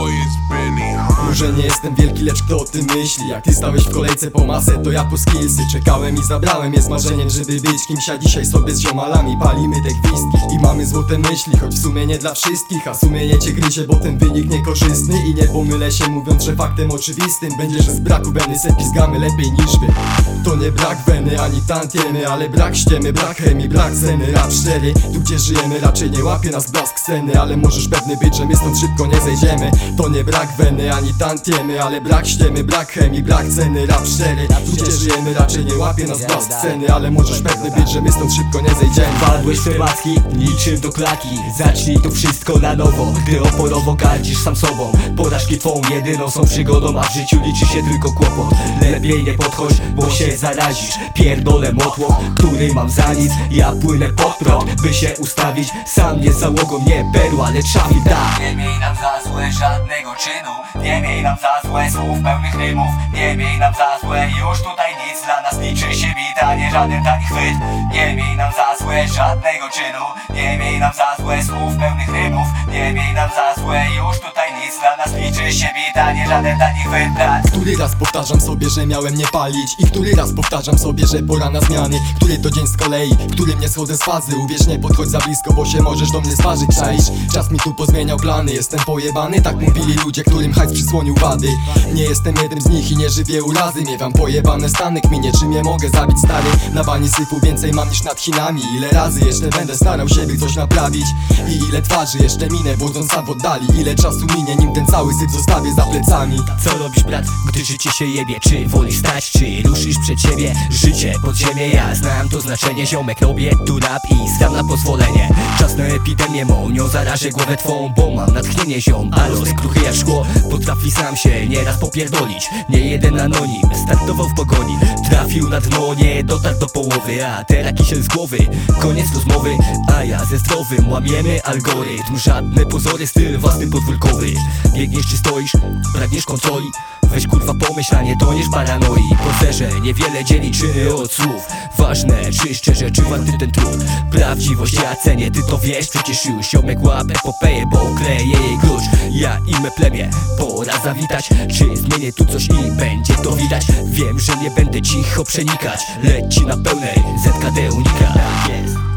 to jest Benny. Może nie jestem wielki, lecz kto o tym myśli? Jak ty stałeś w kolejce po masę, to ja po skillsy. Czekałem i zabrałem je z marzeniem, żeby być kimś. A dzisiaj sobie z ziomalami palimy te gwizdki i mamy złote myśli, choć w sumie nie dla wszystkich. A sumienie cię gryzie, bo ten wynik niekorzystny. I nie pomylę się mówiąc, że faktem oczywistym będzie, że z braku Benny se pizgamy lepiej niż wy. To nie brak weny, ani tantiemy, ale brak ściemy, brak chemii, brak zeny. Rap 4, tu gdzie żyjemy raczej nie łapie nas blask sceny. Ale możesz pewny być, że my stąd szybko nie zejdziemy. To nie brak weny, ani tantiemy, ale brak ściemy, brak chemii, brak ceny. Rap 4, tu gdzie żyjemy raczej nie łapie nas blask sceny. Ale możesz pewny być, że my stąd szybko nie zejdziemy. Wpadłeś w te łatki, niczym do klaki. Zacznij to wszystko na nowo, gdy oporowo gardzisz sam sobą. Porażki twą jedyną są przygodą, a w życiu liczy się tylko kłopot. Lepiej nie podchodź, bo się zarazisz. Pierdolę motłoch, który mam za nic. Ja płynę pod prąd, by się ustawić. Sam nie załogą, nie perła, lecz szami da. Nie miej nam za złe żadnego czynu, nie miej nam za złe słów pełnych rymów, nie miej nam za złe już tutaj nic. Dla nas liczy się bita, nie żaden tani chwyt. Nie miej nam za złe żadnego czynu, nie miej nam za złe słów pełnych rymów, nie miej nam za złe już tutaj nic. Dla nas liczy się bita, nie żaden tani chwyt. Który raz powtarzam sobie, że miałem nie palić i który raz powtarzam sobie, że pora na zmiany. Który to dzień z kolei, w którym nie schodzę z fazy. Uwierz, nie podchodź za blisko, bo się możesz do mnie sparzyć. Czaisz, czas mi tu pozmieniał plany. Jestem pojebany, tak mówili ludzie, którym hajs przysłonił wady. Nie jestem jednym z nich i nie żywię urazy. Miewam pojebane stany, kminie czym je mogę zabić stary. Na bani syfu więcej mam niż nad Chinami. Ile razy jeszcze będę starał się, by coś naprawić i ile twarzy jeszcze minę, wodząc sam w oddali. Ile czasu minie, nim ten cały syf zostawię za plecami. Co robisz brat, gdy życie się jebie? Czy wolisz stać, czy ruszysz przed siebie? Życie pod ziemię, ja znam to znaczenie. Ziomek robię tu rap i znam na pozwolenie. Czas na epidemię mą, nią zarażę głowę twą, bo mam natchnienie ziom. A los kruchy jak szkło, potrafi sam się nieraz popierdolić. Nie jeden anonim startował w pogoni, trafił na dno, nie dotarł do połowy. A teraz kisiel z głowy, koniec rozmowy. A ja ze zdrowym łamiemy algorytm. Żadne pozory, styl własny podwórkowy. Biegniesz czy stoisz, pragniesz kontroli. Weź kurwa pomyśl, a nie toniesz paranoi. Po serze niewiele dzieli czyny od słów. Ważne czy szczerze, czy warty ten trud. Prawdziwość ja cenię, ty to wiesz przecież już. Ziomek łap epopeję, bo kleję jej klucz. Ja i me plemię, pora zawitać. Czy zmienię tu coś i będzie to widać? Wiem, że nie będę cicho przenikać, leci na pełnej, ZKD unika. Tak jest.